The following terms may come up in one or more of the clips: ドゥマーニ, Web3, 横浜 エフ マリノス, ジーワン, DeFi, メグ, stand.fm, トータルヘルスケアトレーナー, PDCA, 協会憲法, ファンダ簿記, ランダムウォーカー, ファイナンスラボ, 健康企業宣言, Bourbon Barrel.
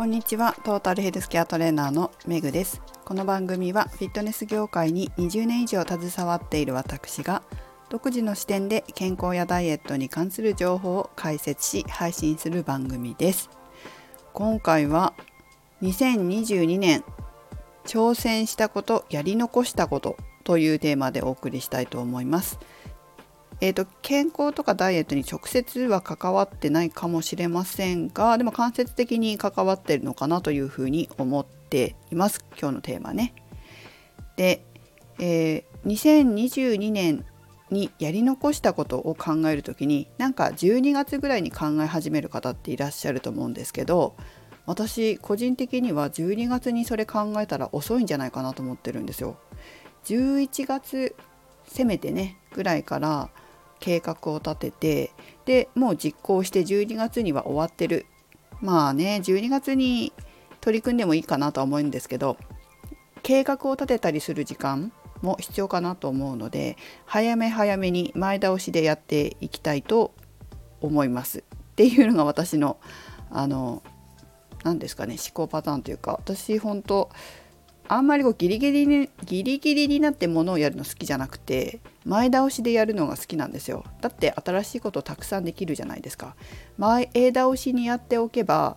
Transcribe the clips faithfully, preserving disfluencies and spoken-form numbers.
こんにちは、トータルヘルスケアトレーナーのメグです。この番組はフィットネス業界ににじゅうねん以上携わっている私が独自の視点で健康やダイエットに関する情報を解説し配信する番組です。今回はにせんにじゅうにねん挑戦したことやり残したことというテーマでお送りしたいと思います。えーと、健康とかダイエットに直接は関わってないかもしれませんが、でも間接的に関わってるのかなというふうに思っています。今日のテーマね。で、えー、にせんにじゅうにねんにやり残したことを考えるときに、なんかじゅうにがつぐらいに考え始める方っていらっしゃると思うんですけど、私個人的にはじゅうにがつにそれ考えたら遅いんじゃないかなと思ってるんですよ。じゅういちがつせめてねぐらいから計画を立てて、でもう実行してじゅうにがつには終わってる。まあね、じゅうにがつに取り組んでもいいかなとは思うんですけど、計画を立てたりする時間も必要かなと思うので、早め早めに前倒しでやっていきたいと思いますっていうのが私のあの何ですかね、思考パターンというか、私本当あんまりこうギリギリにギリギリになってものをやるの好きじゃなくて、前倒しでやるのが好きなんですよ。だって新しいことをたくさんできるじゃないですか。前倒しにやっておけば、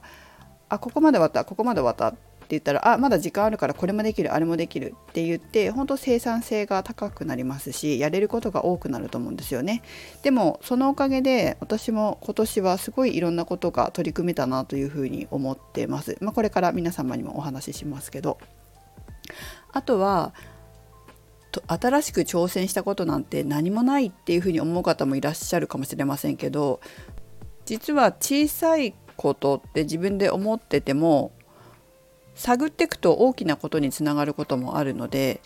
あ、ここまで終わったここまで終わったって言ったら、あ、まだ時間あるからこれもできるあれもできるって言って、本当生産性が高くなりますし、やれることが多くなると思うんですよね。でもそのおかげで私も今年はすごいいろんなことが取り組めたなというふうに思ってます。まあ、これから皆様にもお話ししますけど、あとは新しく挑戦したことなんて何もないっていうふうに思う方もいらっしゃるかもしれませんけど、実は小さいことって自分で思ってても探っていくと大きなことにつながることもあるので、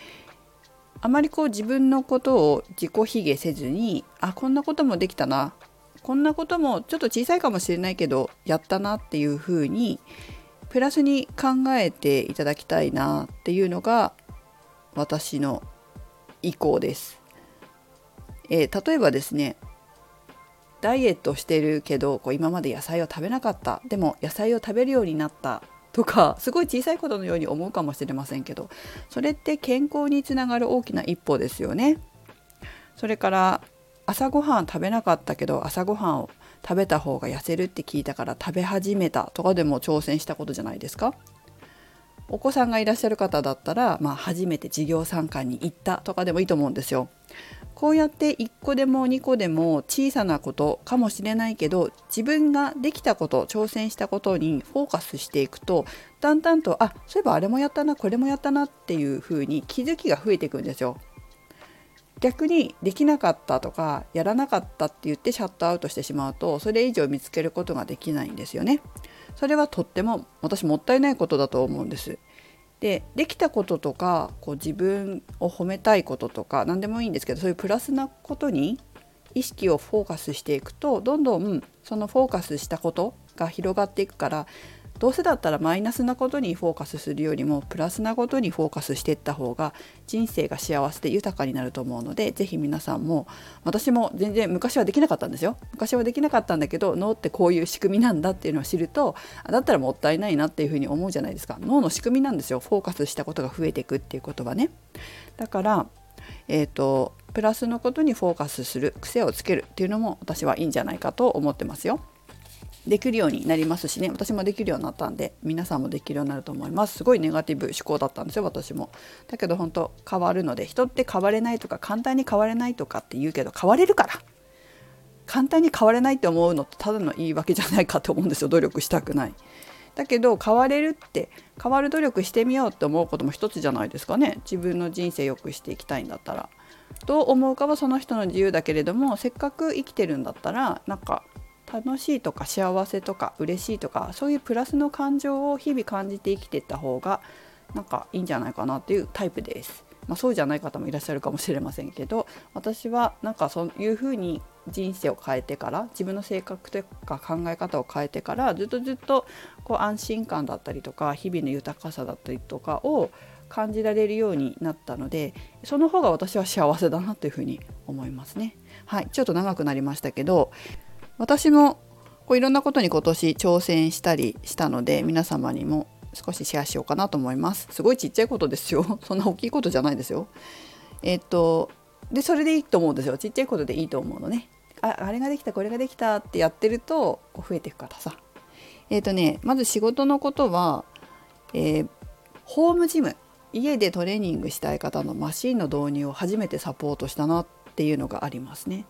あまりこう自分のことを自己卑下せずに、あ、こんなこともできたな、こんなこともちょっと小さいかもしれないけどやったなっていうふうにプラスに考えていただきたいなっていうのが私の意向です。えー、例えばですね、ダイエットしてるけどこう今まで野菜を食べなかった、でも野菜を食べるようになったとか、すごい小さいことのように思うかもしれませんけど、それって健康につながる大きな一歩ですよね。それから朝ごはん食べなかったけど、朝ごはんを食べた方が痩せるって聞いたから食べ始めたとかでも挑戦したことじゃないですか。お子さんがいらっしゃる方だったら、まあ、初めて授業参観に行ったとかでもいいと思うんですよ。こうやっていっこでもにこでも小さなことかもしれないけど、自分ができたこと、挑戦したことにフォーカスしていくと、だんだんと、あ、そういえばあれもやったなこれもやったなっていう風に気づきが増えていくんですよ。逆にできなかったとかやらなかったって言ってシャットアウトしてしまうと、それ以上見つけることができないんですよね。それはとっても私もったいないことだと思うんです。で、できたこととかこう自分を褒めたいこととか何でもいいんですけど、そういうプラスなことに意識をフォーカスしていくと、どんどんそのフォーカスしたことが広がっていくから、どうせだったらマイナスなことにフォーカスするよりもプラスなことにフォーカスしていった方が人生が幸せで豊かになると思うので、ぜひ皆さんも、私も全然昔はできなかったんですよ。昔はできなかったんだけど、脳ってこういう仕組みなんだっていうのを知ると、だったらもったいないなっていうふうに思うじゃないですか。脳の仕組みなんですよ、フォーカスしたことが増えていくっていうことはね。だから、えーと、プラスのことにフォーカスする癖をつけるっていうのも私はいいんじゃないかと思ってますよ。できるようになりますしね。私もできるようになったんで、皆さんもできるようになると思います。すごいネガティブ思考だったんですよ、私も。だけど本当変わるので、人って変われないとか簡単に変われないとかって言うけど、変われるから。簡単に変われないって思うのってただの言い訳じゃないかと思うんですよ、努力したくない。だけど変われるって、変わる努力してみようって思うことも一つじゃないですかね。自分の人生良くしていきたいんだったら。どう思うかはその人の自由だけれども、せっかく生きてるんだったら、なんか楽しいとか幸せとか嬉しいとか、そういうプラスの感情を日々感じて生きていった方がなんかいいんじゃないかなっていうタイプです。まあ、そうじゃない方もいらっしゃるかもしれませんけど、私はなんかそういう風に人生を変えてから、自分の性格とか考え方を変えてから、ずっとずっとこう安心感だったりとか、日々の豊かさだったりとかを感じられるようになったので、その方が私は幸せだなという風に思いますね。はい、ちょっと長くなりましたけど、私もこういろんなことに今年挑戦したりしたので、皆様にも少しシェアしようかなと思います。すごいちっちゃいことですよそんな大きいことじゃないですよ。えっとでそれでいいと思うんですよ。ちっちゃいことでいいと思うのね。 あ, あれができたこれができたってやってるとこう増えていくからさ。えっとねまず仕事のことは、えー、ホームジム、家でトレーニングしたい方のマシンの導入を初めてサポートしたなっていうのがありますね。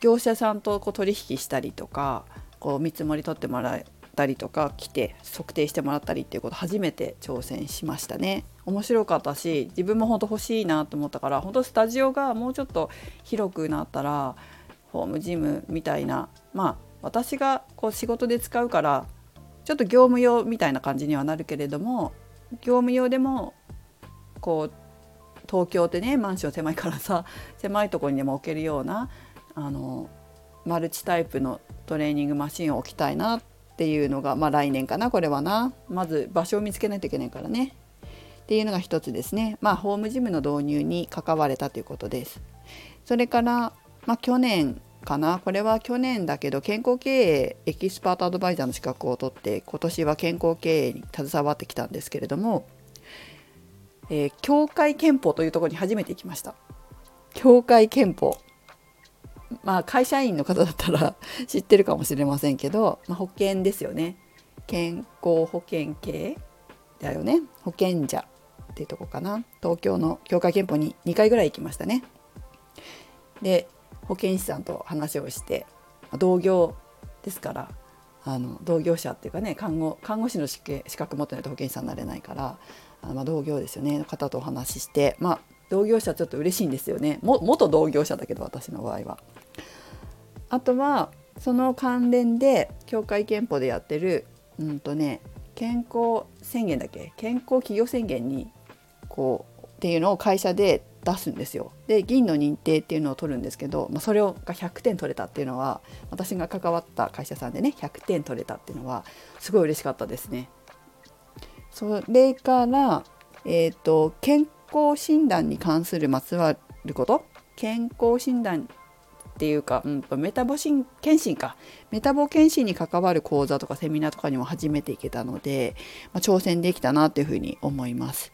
業者さんとこう取引したりとか、こう見積もり取ってもらったりとか、来て測定してもらったりっていうこと初めて挑戦しましたね。面白かったし、自分も本当欲しいなと思ったから、本当スタジオがもうちょっと広くなったらホームジムみたいな、まあ私がこう仕事で使うからちょっと業務用みたいな感じにはなるけれども、業務用でもこう東京ってねマンション狭いからさ、狭いところにでも置けるようなあのマルチタイプのトレーニングマシンを置きたいなっていうのが、まあ来年かな、これはな。まず場所を見つけないといけないからねっていうのが一つですね。まあホームジムの導入に関われたということです。それから、まあ、去年かな、これは去年だけど健康経営エキスパートアドバイザーの資格を取って、今年は健康経営に携わってきたんですけれども、えー、協会憲法というところに初めて行きました。協会憲法、まあ会社員の方だったら知ってるかもしれませんけど、まあ、保険ですよね。健康保険系だよね。保険者っていうところかな。東京の協会憲法ににかいぐらい行きましたね。で保健師さんと話をして、同業ですから、あの同業者っていうかね、看護、看護師の資格持ってないと保健師さんになれないから、あのまあ同業ですよねの方とお話しして、まあ同業者ちょっと嬉しいんですよね。も元同業者だけど私の場合は。あとはその関連で協会憲法でやってる、うんとね、健康宣言だっけ、健康企業宣言にこうっていうのを会社で出すんですよ。で銀の認定っていうのを取るんですけど、まあ、それをがひゃくてん取れたっていうのは、私が関わった会社さんでねひゃくてん取れたっていうのはすごい嬉しかったですね。それから、えーと、健康診断に関するまつわること、健康診断っていうか、うん、メタボ検診かメタボ検診に関わる講座とかセミナーとかにも初めていけたので、まあ、挑戦できたなというふうに思います。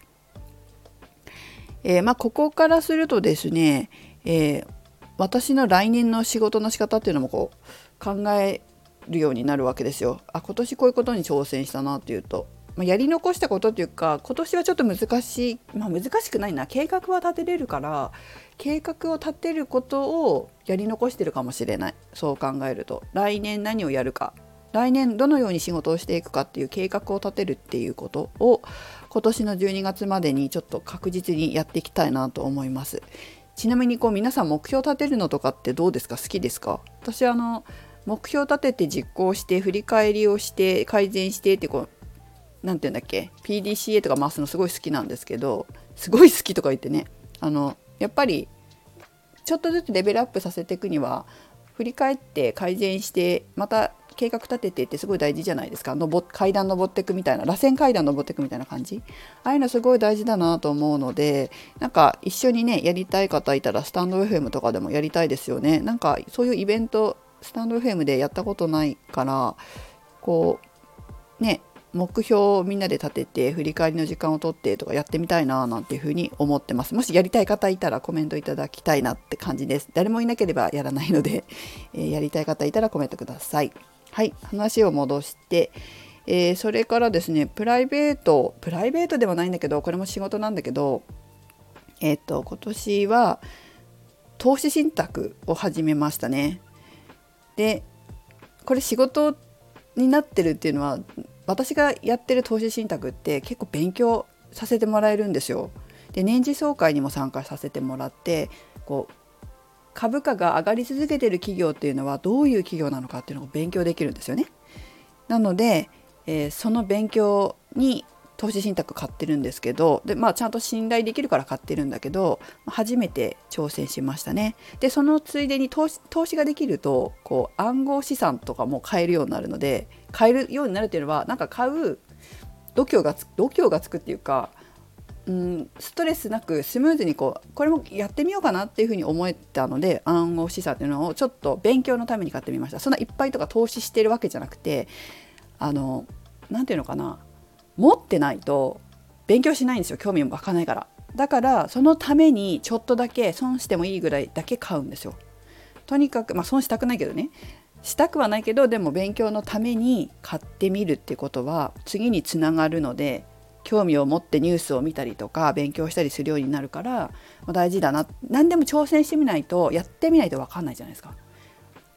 えーまあ、ここからするとですね、えー、私の来年の仕事の仕方っていうのもこう考えるようになるわけですよ。あ、今年こういうことに挑戦したなっていうと、まあ、やり残したことっていうか、今年はちょっと難しい、まあ、難しくないな、計画は立てれるから、計画を立てることをやり残してるかもしれない。そう考えると来年何をやるか、来年どのように仕事をしていくかっていう計画を立てるっていうことを、今年のじゅうにがつまでにちょっと確実にやっていきたいなと思います。ちなみにこう皆さん目標立てるのとかってどうですか？好きですか？私あの目標立てて実行して振り返りをして改善してってこうなんていうんだっけ ピーディーシーエー とか回すのすごい好きなんですけど、すごい好きとか言ってね、あのやっぱりちょっとずつレベルアップさせていくには振り返って改善してまた計画立ててってすごい大事じゃないですか。登階段登っていくみたいな、螺旋階段登っていくみたいな感じ、ああいうのすごい大事だなと思うので、なんか一緒にねやりたい方いたらスタンド エフエム とかでもやりたいですよね。なんかそういうイベントスタンド エフエム でやったことないから、こうね目標をみんなで立てて振り返りの時間を取ってとかやってみたいななんていうふうに思ってます。もしやりたい方いたらコメントいただきたいなって感じです。誰もいなければやらないので、えー、やりたい方いたらコメントください。はい、話を戻して、えー、それからですね、プライベートプライベートではないんだけど、これも仕事なんだけど、えーと、今年は投資信託を始めましたね。でこれ仕事になってるっていうのは、私がやってる投資信託って結構勉強させてもらえるんですよ。で年次総会にも参加させてもらって、こう株価が上がり続けている企業っていうのはどういう企業なのかっていうのを勉強できるんですよね。なので、えー、その勉強に投資信託買ってるんですけど、で、まあ、ちゃんと信頼できるから買ってるんだけど、初めて挑戦しましたね。でそのついでに投資、投資ができるとこう暗号資産とかも買えるようになるので、買えるようになるっていうのはなんか買う度胸がつ、度胸がつくっていうか、うん、ストレスなくスムーズにこうこれもやってみようかなっていうふうに思えたので、暗号資産っていうのをちょっと勉強のために買ってみました。そんないっぱいとか投資してるわけじゃなくて、あのなんていうのかな、持ってないと勉強しないんですよ、興味も湧かないから。だからそのためにちょっとだけ損してもいいぐらいだけ買うんですよ。とにかく、まあ、損したくないけどね、したくはないけど、でも勉強のために買ってみるってことは次につながるので、興味を持ってニュースを見たりとか勉強したりするようになるから大事だな。何でも挑戦してみないと、やってみないと分かんないじゃないですか。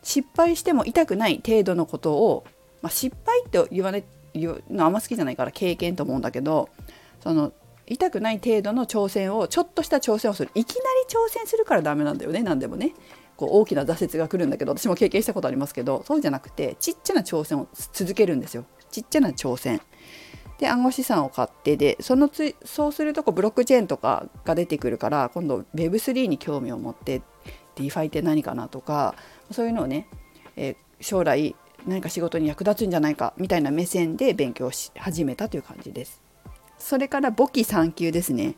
失敗しても痛くない程度のことを、まあ、失敗って言われるのあんま好きじゃないから経験と思うんだけど、その痛くない程度の挑戦を、ちょっとした挑戦をする。いきなり挑戦するからダメなんだよね、何でもね。こう大きな挫折が来るんだけど、私も経験したことありますけど、そうじゃなくてちっちゃな挑戦を続けるんですよ。ちっちゃな挑戦で暗号資産を買って、でそのつそうするとこうブロックチェーンとかが出てくるから、今度 ウェブスリー に興味を持って DeFi って何かなとか、そういうのをね、えー、将来何か仕事に役立つんじゃないかみたいな目線で勉強し始めたという感じです。それから簿記さん級ですね。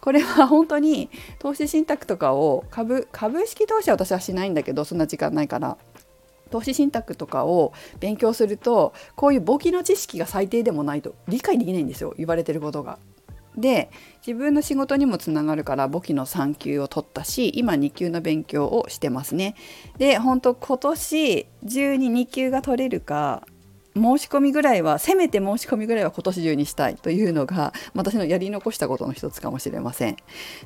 これは本当に投資信託とかを、株株式投資は私はしないんだけど、そんな時間ないから、投資信託とかを勉強すると、こういう簿記の知識が最低でもないと理解できないんですよ、言われてることが。で自分の仕事にもつながるから簿記のさん級を取ったし、今に級の勉強をしてますね。で本当今年中にに級が取れるか、申し込みぐらいは、せめて申し込みぐらいは今年中にしたいというのが私のやり残したことの一つかもしれません。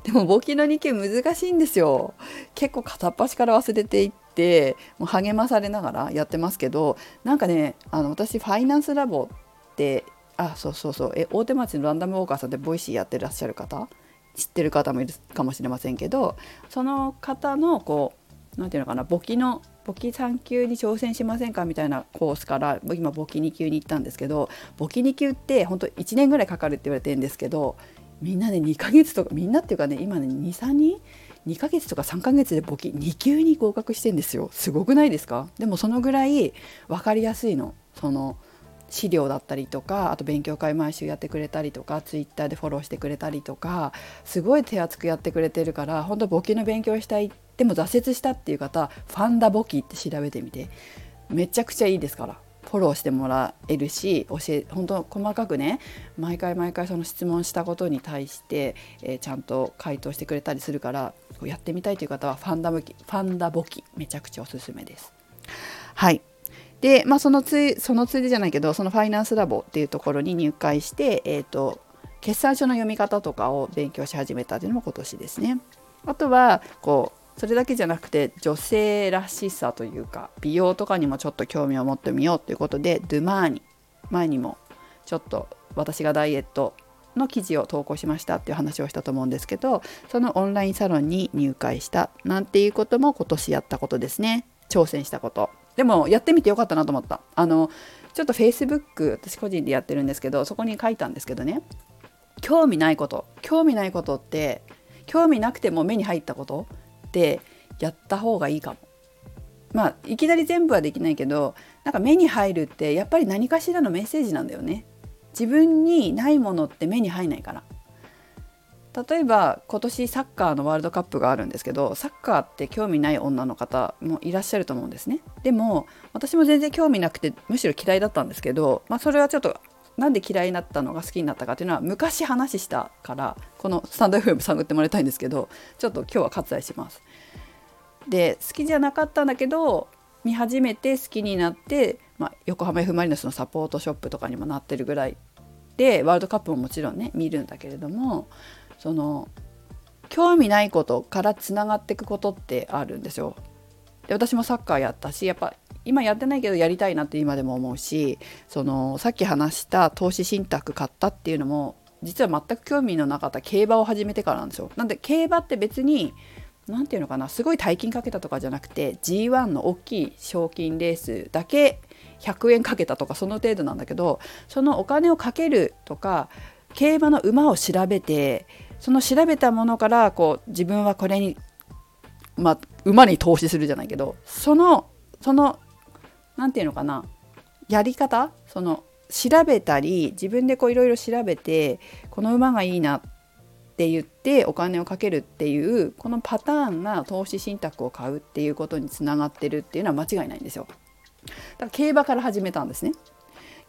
でも簿記のに級難しいんですよ。結構片っ端から忘れていってもう励まされながらやってますけど、なんかね、あの私ファイナンスラボって、あそうそうそうえ大手町のランダムウォーカーさんでボイシーやってらっしゃる方、知ってる方もいるかもしれませんけど、その方のこうなんていうのかな、簿記の簿記さん級に挑戦しませんかみたいなコースから今簿記に級に行ったんですけど、簿記に級って本当いちねんぐらいかかるって言われてるんですけど、みんなで、ね、にかげつとか、みんなっていうかね、今ね にさんにんにかげつとかさんかげつで簿記に級に合格してるんですよ。すごくないですか？でもそのぐらい分かりやすいの、その資料だったりとか、あと勉強会毎週やってくれたりとか、ツイッターでフォローしてくれたりとか、すごい手厚くやってくれてるから、本当簿記の勉強したい、でも挫折したっていう方、ファンダ簿記って調べてみて、めちゃくちゃいいですから、フォローしてもらえるし、教え本当細かくね、毎回毎回その質問したことに対して、えー、ちゃんと回答してくれたりするから、やってみたいという方はファンダ簿記、ファンダ簿記めちゃくちゃおすすめです。はい。で、まあ、そのついそのついでじゃないけど、そのファイナンスラボっていうところに入会して、えーと、決算書の読み方とかを勉強し始めたというのも今年ですね。あとはこうそれだけじゃなくて、女性らしさというか美容とかにもちょっと興味を持ってみようということで、ドゥマーニ、前にもちょっと私がダイエットの記事を投稿しましたっていう話をしたと思うんですけど、そのオンラインサロンに入会したなんていうことも今年やったことですね。挑戦したこと。でもやってみてよかったなと思った。あのちょっと Facebook、 私個人でやってるんですけど、そこに書いたんですけどね、興味ないこと興味ないことって興味なくても目に入ったことってやった方がいいかも。まあいきなり全部はできないけど、なんか目に入るってやっぱり何かしらのメッセージなんだよね。自分にないものって目に入らないから。例えば今年サッカーのワールドカップがあるんですけど、サッカーって興味ない女の方もいらっしゃると思うんですね。でも私も全然興味なくて、むしろ嫌いだったんですけど、まあ、それはちょっとなんで嫌いになったのが好きになったかっていうのは昔話したから、このスタンド エフエム 探ってもらいたいんですけど、ちょっと今日は割愛します。で好きじゃなかったんだけど見始めて好きになって、まあ、横浜 エフ マリノスのサポートショップとかにもなってるぐらいで、ワールドカップももちろんね見るんだけれども、その興味ないことからつながっていくことってあるんですよ。で私もサッカーやったし、やっぱ今やってないけどやりたいなって今でも思うし、そのさっき話した投資信託買ったっていうのも実は全く興味のなかった競馬を始めてからなんですよ。なんで競馬って別になんていうのかな、すごい大金かけたとかじゃなくて、 ジーワン の大きい賞金レースだけひゃくえんかけたとかその程度なんだけど、そのお金をかけるとか競馬の馬を調べて、その調べたものからこう自分はこれに、まあ、馬に投資するじゃないけど、そのそのなんていうのかな、やり方、その調べたり自分でこういろいろ調べて、この馬がいいなって言ってお金をかけるっていうこのパターンが投資信託を買うっていうことにつながってるっていうのは間違いないんですよ。だから競馬から始めたんですね。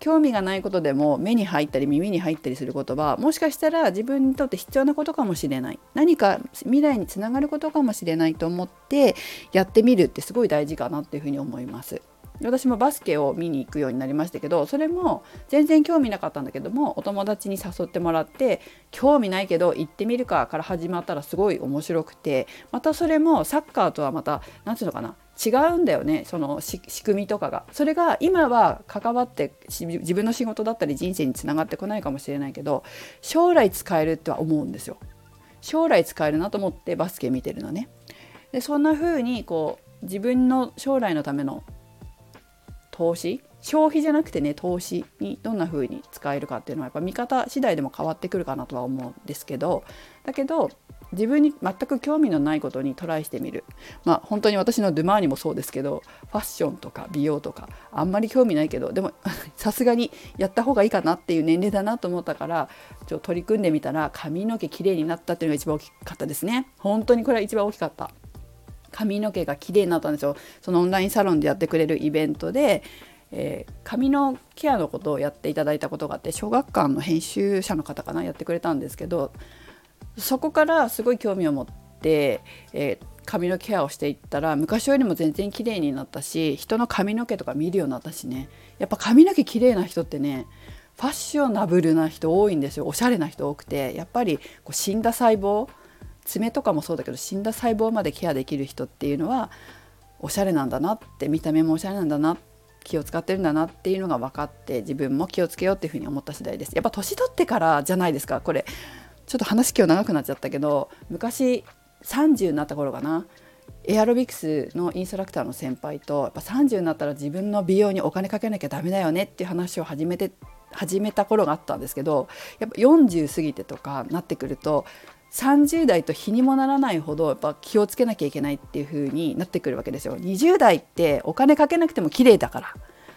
興味がないことでも目に入ったり耳に入ったりすることはもしかしたら自分にとって必要なことかもしれない、何か未来につながることかもしれないと思ってやってみるってすごい大事かなっていうふうに思います。私もバスケを見に行くようになりましたけど、それも全然興味なかったんだけどもお友達に誘ってもらって興味ないけど行ってみるかから始まったらすごい面白くて、またそれもサッカーとはまたなんていうのかな違うんだよね、その仕組みとかが。それが今は関わって自分の仕事だったり人生につながってこないかもしれないけど将来使えるっては思うんですよ。将来使えるなと思ってバスケ見てるのね。でそんな風にこう自分の将来のための投資、消費じゃなくてね投資にどんな風に使えるかっていうのはやっぱ見方次第でも変わってくるかなとは思うんですけど、だけど自分に全く興味のないことにトライしてみる、まあ本当に私のドゥマーニもそうですけどファッションとか美容とかあんまり興味ないけどでもさすがにやった方がいいかなっていう年齢だなと思ったからちょっと取り組んでみたら髪の毛きれいになったっていうのが一番大きかったですね。本当にこれは一番大きかった。髪の毛がきれいになったんですよ。そのオンラインサロンでやってくれるイベントで、えー、髪のケアのことをやっていただいたことがあって小学館の編集者の方かなやってくれたんですけど、そこからすごい興味を持って、えー、髪のケアをしていったら昔よりも全然きれいになったし人の髪の毛とか見るようになったしね。やっぱ髪の毛きれいな人ってねファッショナブルな人多いんですよ。おしゃれな人多くてやっぱりこう死んだ細胞爪とかもそうだけど死んだ細胞までケアできる人っていうのはおしゃれなんだなって、見た目もおしゃれなんだな、気を使ってるんだなっていうのが分かって自分も気をつけようっていうふうに思った次第です。やっぱ年取ってからじゃないですか。これちょっと話今日長くなっちゃったけど昔さんじゅうになった頃かなエアロビクスのインストラクターの先輩とやっぱさんじゅうになったら自分の美容にお金かけなきゃダメだよねっていう話を始めて始めた頃があったんですけど、やっぱよんじゅう過ぎてとかなってくるとさんじゅう代と比にもならないほどやっぱ気をつけなきゃいけないっていう風になってくるわけですよ。にじゅう代ってお金かけなくても綺麗だから。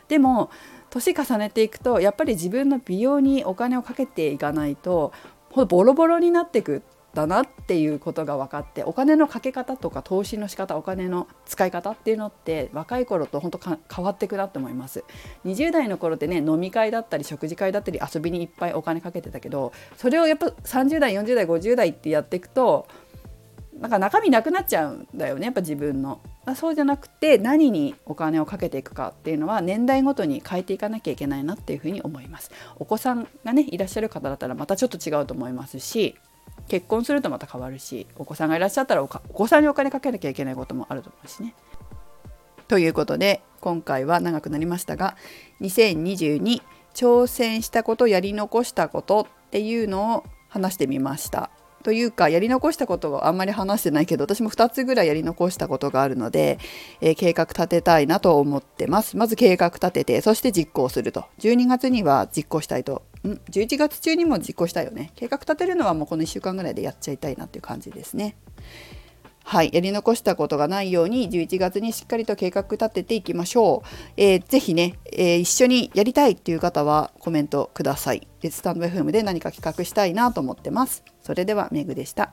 でも年重ねていくとやっぱり自分の美容にお金をかけていかないとボロボロになっていくんだなっていうことが分かって、お金のかけ方とか投資の仕方、お金の使い方っていうのって若い頃と本当変わってくなって思います。にじゅう代の頃ってね飲み会だったり食事会だったり遊びにいっぱいお金かけてたけど、それをやっぱさんじゅう代よんじゅう代ごじゅう代ってやっていくとなんか中身なくなっちゃうんだよね、やっぱ自分の。そうじゃなくて何にお金をかけていくかっていうのは年代ごとに変えていかなきゃいけないなっていうふうに思います。お子さんがねいらっしゃる方だったらまたちょっと違うと思いますし、結婚するとまた変わるし、お子さんがいらっしゃったら お, お子さんにお金かけなきゃいけないこともあると思うしね。ということで今回は長くなりましたがにせんにじゅうに挑戦したことやり残したことっていうのを話してみました。というかやり残したことがあんまり話してないけど私もふたつぐらいやり残したことがあるので、えー、計画立てたいなと思ってます。まず計画立ててそして実行するとじゅうにがつには実行したいとんじゅういちがつ中にも実行したいよね。計画立てるのはもうこのいっしゅうかんぐらいでやっちゃいたいなっていう感じですね。はい、やり残したことがないようにじゅういちがつにしっかりと計画立てていきましょう。えー、ぜひね、えー、一緒にやりたいっていう方はコメントください。スタンドエフエムで何か企画したいなと思ってます。それではメグでした。